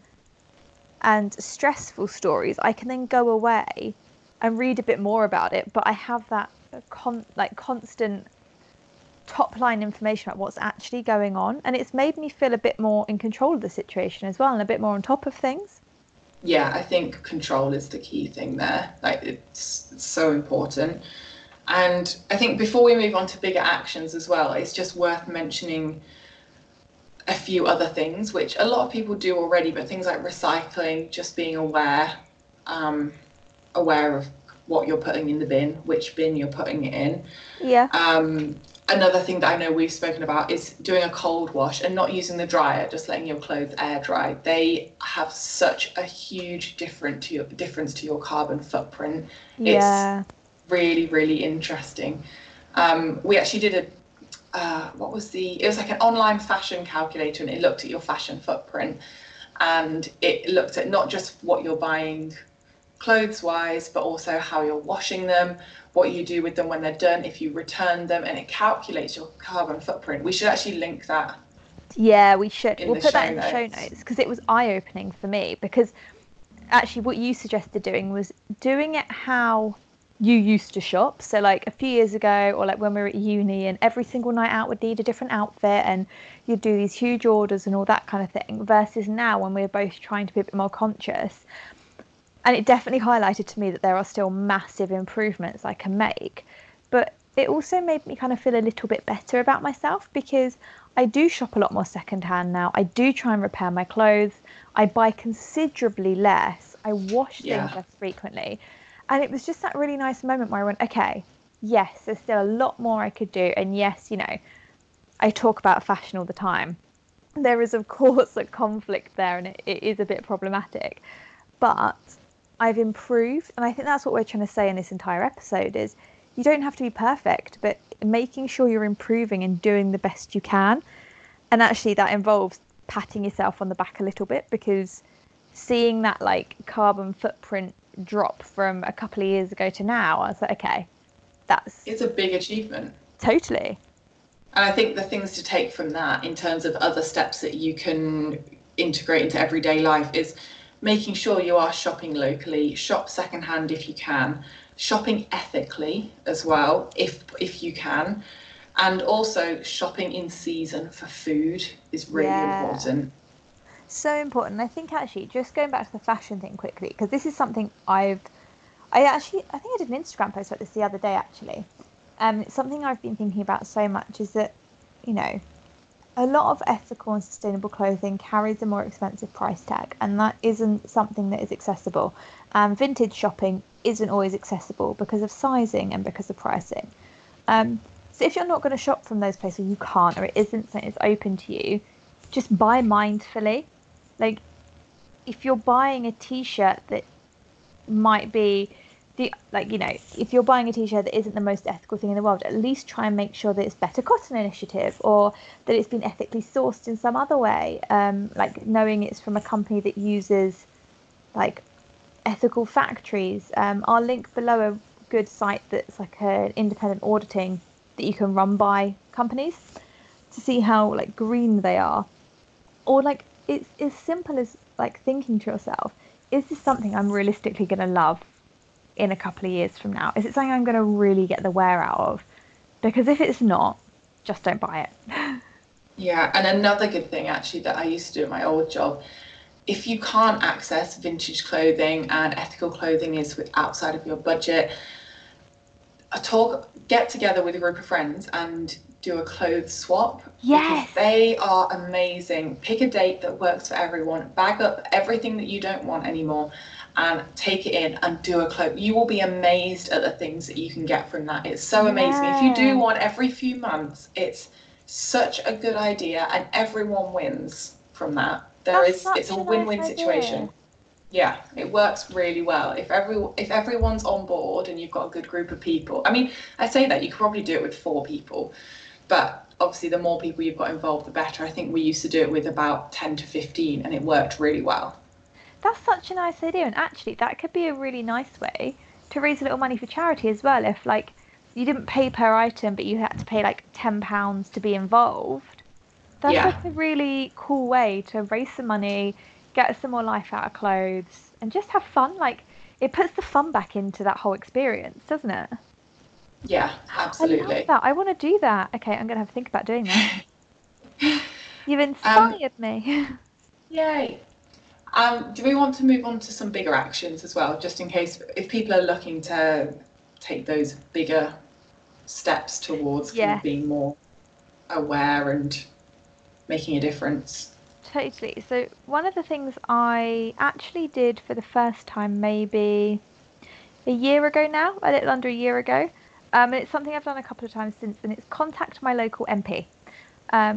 and stressful stories. I can then go away and read a bit more about it, but I have that constant top line information about what's actually going on, and it's made me feel a bit more in control of the situation as well, and a bit more on top of things. Yeah, I think control is the key thing there. Like it's so important. And I think before we move on to bigger actions as well, it's just worth mentioning a few other things which a lot of people do already, but things like recycling, just being aware of what you're putting in the bin, which bin you're putting it in. Another thing that I know we've spoken about is doing a cold wash and not using the dryer, just letting your clothes air dry. They have such a huge difference to your carbon footprint. Yeah. It's really, really interesting. We actually did it was like an online fashion calculator, and it looked at your fashion footprint, and it looked at not just what you're buying clothes wise, but also how you're washing them, what you do with them when they're done, if you return them, and it calculates your carbon footprint. We should actually link that. Yeah, we should. We'll put that in the show notes, because it was eye-opening for me, because actually what you suggested doing was doing it how you used to shop. So like a few years ago, or like when we were at uni, and every single night out would need a different outfit, and you'd do these huge orders and all that kind of thing, versus now when we're both trying to be a bit more conscious. And it definitely highlighted to me that there are still massive improvements I can make, but it also made me kind of feel a little bit better about myself, because I do shop a lot more secondhand now. I do try and repair my clothes. I buy considerably less. I wash things less frequently. And it was just that really nice moment where I went, okay, yes, there's still a lot more I could do. And yes, you know, I talk about fashion all the time. There is, of course, a conflict there, and it is a bit problematic. But I've improved. And I think that's what we're trying to say in this entire episode is you don't have to be perfect, but making sure you're improving and doing the best you can. And actually that involves patting yourself on the back a little bit, because seeing that like carbon footprint drop from a couple of years ago to now, I was like, okay, it's a big achievement. Totally. And I think the things to take from that in terms of other steps that you can integrate into everyday life is making sure you are shopping locally, shop secondhand if you can, shopping ethically as well if you can, and also shopping in season for food is really important. So important. I think actually just going back to the fashion thing quickly, because this is something I did an Instagram post about this the other day actually. It's something I've been thinking about so much, is that, you know, a lot of ethical and sustainable clothing carries a more expensive price tag, and that isn't something that is accessible. Vintage shopping isn't always accessible because of sizing and because of pricing. So if you're not going to shop from those places, you can't, or it isn't something that's open to you, just buy mindfully. Like if you're buying a t-shirt that might be if you're buying a t-shirt that isn't the most ethical thing in the world, at least try and make sure that it's Better Cotton Initiative, or that it's been ethically sourced in some other way, like knowing it's from a company that uses like ethical factories. I'll link below a good site that's like an independent auditing that you can run by companies to see how like green they are. Or like it's as simple as like thinking to yourself, is this something I'm realistically going to love in a couple of years from now? Is it something I'm going to really get the wear out of? Because if it's not, just don't buy it. Yeah, and another good thing actually that I used to do at my old job, if you can't access vintage clothing and ethical clothing is outside of your budget, get together with a group of friends and do a clothes swap. Yes. Because they are amazing. Pick a date that works for everyone. Bag up everything that you don't want anymore and take it in and do a clothes. You will be amazed at the things that you can get from that. It's so amazing. Yes. If you do one every few months, it's such a good idea and everyone wins from that. It's a win-win situation. Yeah, it works really well. If everyone's on board and you've got a good group of people. I mean, I say that you could probably do it with 4 people, but obviously the more people you've got involved, the better. I think we used to do it with about 10 to 15 and it worked really well. That's such a nice idea. And actually that could be a really nice way to raise a little money for charity as well. If like you didn't pay per item, but you had to pay like £10 to be involved. That's like a really cool way to raise some money, get some more life out of clothes, and just have fun. Like it puts the fun back into that whole experience, doesn't it? Yeah, absolutely. I love that. I want to do that. Okay, I'm going to have to think about doing that. You've inspired me. Yay. Do we want to move on to some bigger actions as well, just in case if people are looking to take those bigger steps towards kind of being more aware and making a difference? Totally. So one of the things I actually did for the first time maybe a year ago now, a little under a year ago, and it's something I've done a couple of times since, and it's contact my local MP,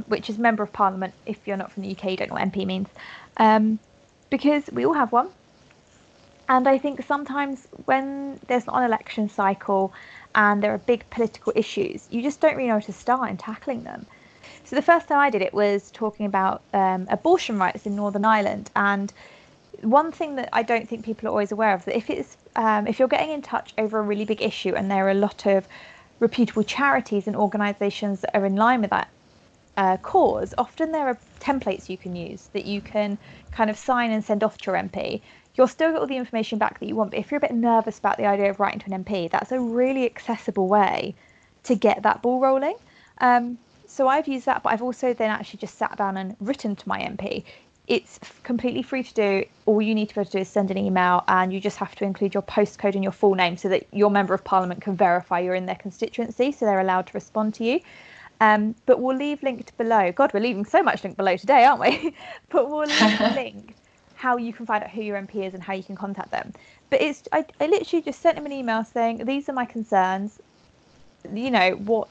which is Member of Parliament. If you're not from the UK, you don't know what MP means, because we all have one. And I think sometimes when there's not an election cycle and there are big political issues, you just don't really know where to start in tackling them. So the first time I did it was talking about abortion rights in Northern Ireland. And one thing that I don't think people are always aware of, that if you're getting in touch over a really big issue and there are a lot of reputable charities and organisations that are in line with that cause, often there are templates you can use that you can kind of sign and send off to your MP. you'll still get all the information back that you want. But if you're a bit nervous about the idea of writing to an MP, that's a really accessible way to get that ball rolling. So I've used that, but I've also then actually just sat down and written to my MP. It's completely free to do. All you need to be able to do is send an email, and you just have to include your postcode and your full name so that your member of parliament can verify you're in their constituency, so they're allowed to respond to you. But we'll leave linked below. God, we're leaving so much link below today, aren't we? But we'll leave linked how you can find out who your MP is and how you can contact them. But it's I literally just sent him an email saying, these are my concerns. You know, what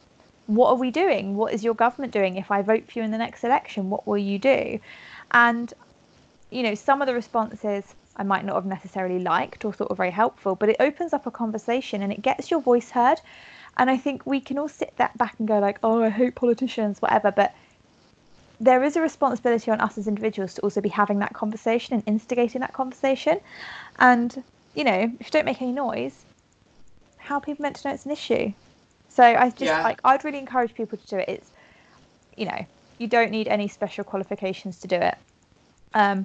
are we doing? What is your government doing? If I vote for you in the next election, what will you do? And, you know, some of the responses I might not have necessarily liked or thought were very helpful, but it opens up a conversation and it gets your voice heard. And I think we can all sit that back and go like, oh, I hate politicians, whatever. But there is a responsibility on us as individuals to also be having that conversation and instigating that conversation. And, you know, if you don't make any noise, how are people meant to know it's an issue? So I just I'd really encourage people to do it. It's, you know, you don't need any special qualifications to do it. I've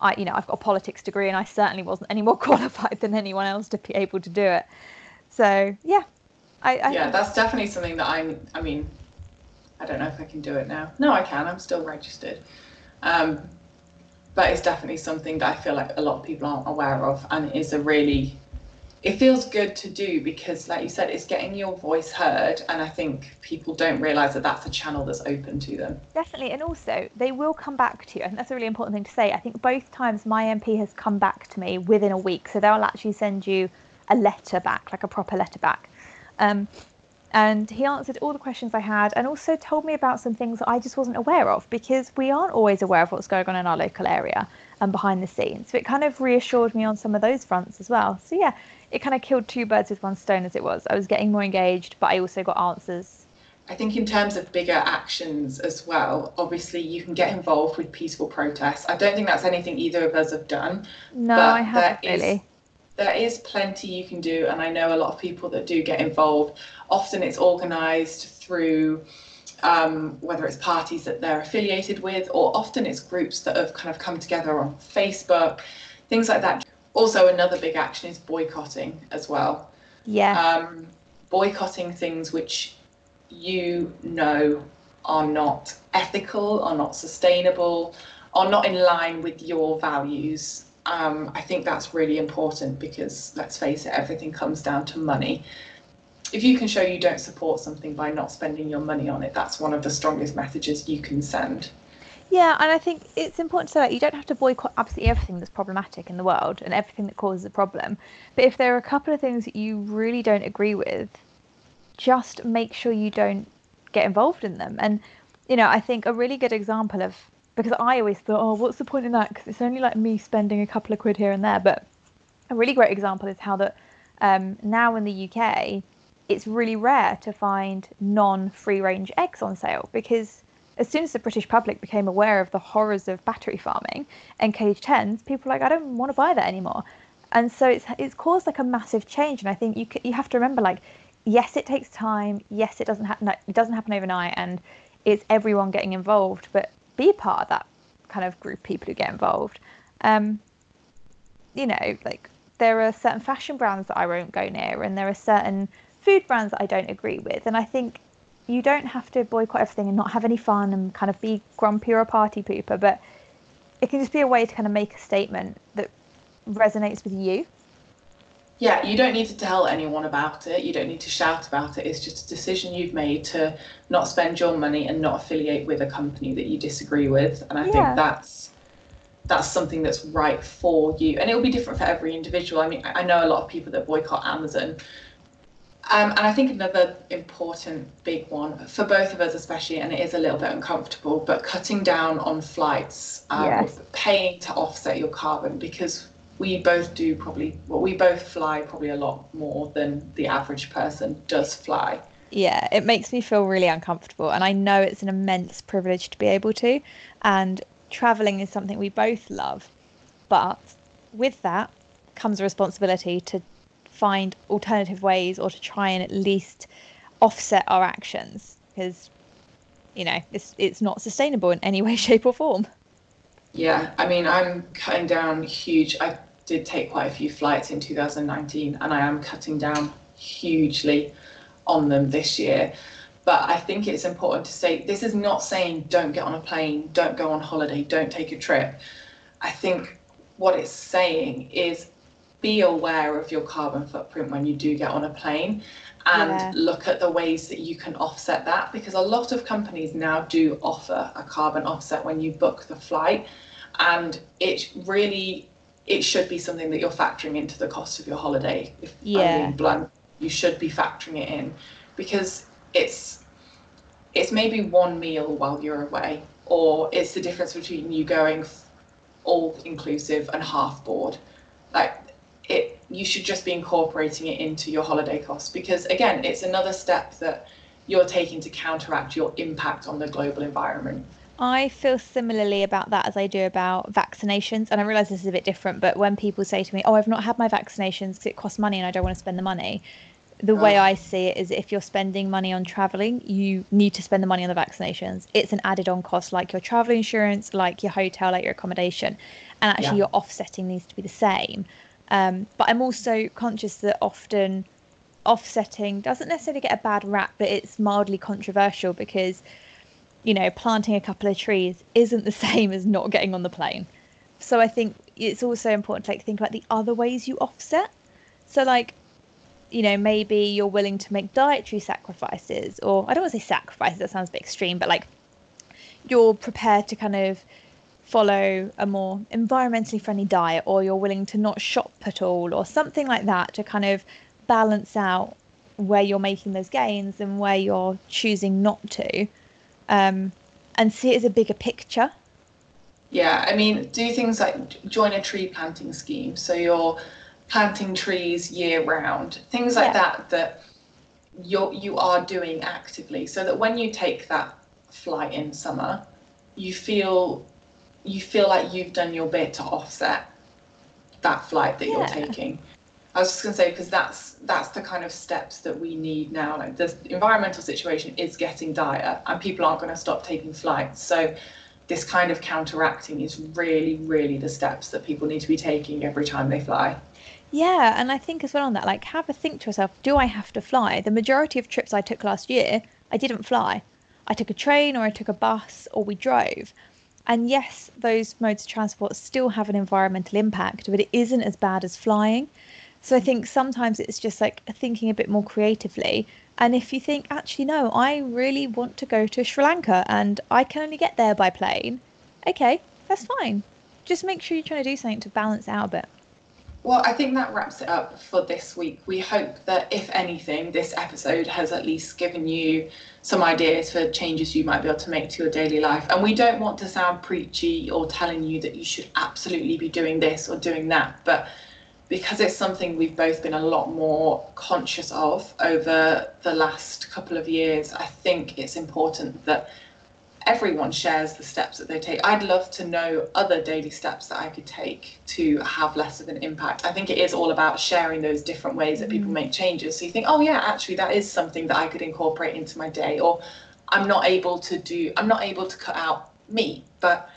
got a politics degree, and I certainly wasn't any more qualified than anyone else to be able to do it. So yeah, I that's definitely something that I don't know if I can do it now. No, I can. I'm still registered, but it's definitely something that I feel like a lot of people aren't aware of, and is a really. It feels good to do because, like you said, it's getting your voice heard, and I think people don't realise that that's a channel that's open to them. Definitely, and also, they will come back to you. I think that's a really important thing to say. I think both times my MP has come back to me within a week, so they'll actually send you a letter back, like a proper letter back. And he answered all the questions I had, and also told me about some things that I just wasn't aware of, because we aren't always aware of what's going on in our local area and behind the scenes. So it kind of reassured me on some of those fronts as well. So yeah, it kind of killed two birds with one stone as it was. I was getting more engaged, but I also got answers. I think in terms of bigger actions as well, obviously you can get involved with peaceful protests. I don't think that's anything either of us have done. No, I haven't really. There is plenty you can do, and I know a lot of people that do get involved. Often it's organised through whether it's parties that they're affiliated with, or often it's groups that have kind of come together on Facebook, things like that. Also, another big action is boycotting as well. Yeah. Boycotting things which you know are not ethical, are not sustainable, are not in line with your values. I think that's really important because, let's face it, everything comes down to money. If you can show you don't support something by not spending your money on it, that's one of the strongest messages you can send. Yeah, and I think it's important to say that you don't have to boycott absolutely everything that's problematic in the world and everything that causes a problem. But if there are a couple of things that you really don't agree with, just make sure you don't get involved in them. And, you know, I think a really good example of, because I always thought, oh, what's the point in that? Because it's only like me spending a couple of quid here and there. But a really great example is how that now in the UK, it's really rare to find non-free range eggs on sale, because as soon as the British public became aware of the horrors of battery farming and caged hens, people were like, I don't want to buy that anymore. And so it's caused like a massive change. And I think you have to remember, like, yes, it takes time. Yes, it doesn't happen overnight, and it's everyone getting involved. But be a part of that kind of group of people who get involved. You know, like there are certain fashion brands that I won't go near, and there are certain food brands that I don't agree with. And I think you don't have to boycott everything and not have any fun and kind of be grumpy or a party pooper, but it can just be a way to kind of make a statement that resonates with you. Yeah, you don't need to tell anyone about it. You don't need to shout about it. It's just a decision you've made to not spend your money and not affiliate with a company that you disagree with. And I think that's something that's right for you. And it'll be different for every individual. I mean, I know a lot of people that boycott Amazon. And I think another important big one for both of us, especially, and it is a little bit uncomfortable, but cutting down on flights, paying to offset your carbon, because we both fly probably a lot more than the average person does fly. Yeah, it makes me feel really uncomfortable. And I know it's an immense privilege to be able to. And travelling is something we both love. But with that comes a responsibility to find alternative ways, or to try and at least offset our actions, because, you know, it's not sustainable in any way, shape or form. Yeah, I mean, I'm cutting down huge. I did take quite a few flights in 2019, and I am cutting down hugely on them this year. But I think it's important to say, this is not saying don't get on a plane, don't go on holiday, don't take a trip. I think what it's saying is be aware of your carbon footprint when you do get on a plane, and look at the ways that you can offset that, because a lot of companies now do offer a carbon offset when you book the flight, and it should be something that you're factoring into the cost of your holiday. If I'm being blunt, you should be factoring it in, because it's maybe one meal while you're away, or it's the difference between you going all inclusive and half board. You should just be incorporating it into your holiday costs, because again, it's another step that you're taking to counteract your impact on the global environment. I feel similarly about that as I do about vaccinations, and I realise this is a bit different, but when people say to me, I've not had my vaccinations because it costs money and I don't want to spend the money, the way I see it is, if you're spending money on travelling, you need to spend the money on the vaccinations. It's an added on cost, like your travel insurance, like your hotel, like your accommodation, and actually your offsetting needs to be the same. But I'm also conscious that often offsetting doesn't necessarily get a bad rap, but it's mildly controversial, because, you know, planting a couple of trees isn't the same as not getting on the plane. So I think it's also important to think about the other ways you offset. So maybe you're willing to make dietary sacrifices, or I don't want to say sacrifices, that sounds a bit extreme, but you're prepared to kind of follow a more environmentally friendly diet, or you're willing to not shop at all, or something like that, to kind of balance out where you're making those gains and where you're choosing not to, and see it as a bigger picture. Do things like join a tree planting scheme, so you're planting trees year round, things like that you are doing actively, so that when you take that flight in summer, you feel like you've done your bit to offset that flight that you're taking. I was just going to say, because that's the kind of steps that we need now. Like, the environmental situation is getting dire, and people aren't going to stop taking flights. So this kind of counteracting is really, really the steps that people need to be taking every time they fly. Yeah, and I think as well on that, have a think to yourself, do I have to fly? The majority of trips I took last year, I didn't fly. I took a train, or I took a bus, or we drove. And yes, those modes of transport still have an environmental impact, but it isn't as bad as flying. So I think sometimes it's just thinking a bit more creatively. And if you think, actually, no, I really want to go to Sri Lanka and I can only get there by plane. Okay, that's fine. Just make sure you're trying to do something to balance out a bit. Well, I think that wraps it up for this week. We hope that, if anything, this episode has at least given you some ideas for changes you might be able to make to your daily life. And we don't want to sound preachy or telling you that you should absolutely be doing this or doing that, but because it's something we've both been a lot more conscious of over the last couple of years, I think it's important that everyone shares the steps that they take. I'd love to know other daily steps that I could take to have less of an impact. I think it is all about sharing those different ways that people make changes. So you think, actually that is something that I could incorporate into my day, or I'm not able to cut out meat, but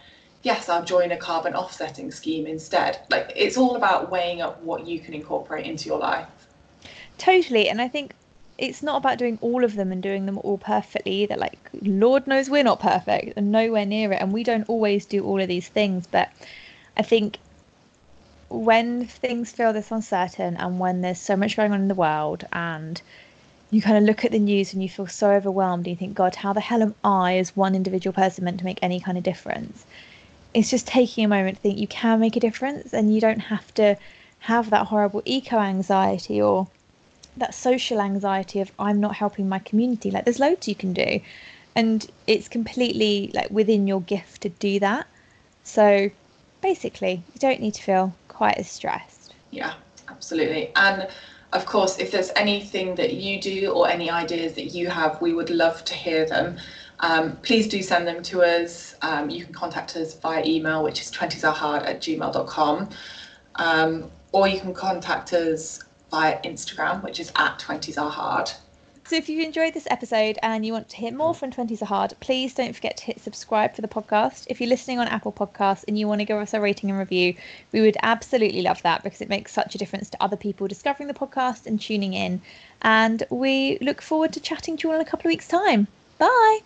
yes, I'll join a carbon offsetting scheme instead. It's all about weighing up what you can incorporate into your life. Totally. And I think it's not about doing all of them and doing them all perfectly either. Lord knows we're not perfect and nowhere near it, and we don't always do all of these things. But I think when things feel this uncertain, and when there's so much going on in the world, and you kind of look at the news and you feel so overwhelmed, and you think, God, how the hell am I as one individual person meant to make any kind of difference? It's just taking a moment to think you can make a difference, and you don't have to have that horrible eco-anxiety or that social anxiety of I'm not helping my community. There's loads you can do, and it's completely within your gift to do that. So basically, you don't need to feel quite as stressed. Yeah, absolutely. And of course, if there's anything that you do or any ideas that you have, we would love to hear them. Please do send them to us. You can contact us via email, which is 20sarehard@gmail.com, or you can contact us via Instagram, which is @20sarehard. So if you enjoyed this episode and you want to hear more from 20s Are Hard, please don't forget to hit subscribe for the podcast. If you're listening on Apple Podcasts and you want to give us a rating and review, we would absolutely love that, because it makes such a difference to other people discovering the podcast and tuning in. And we look forward to chatting to you all in a couple of weeks' time. Bye.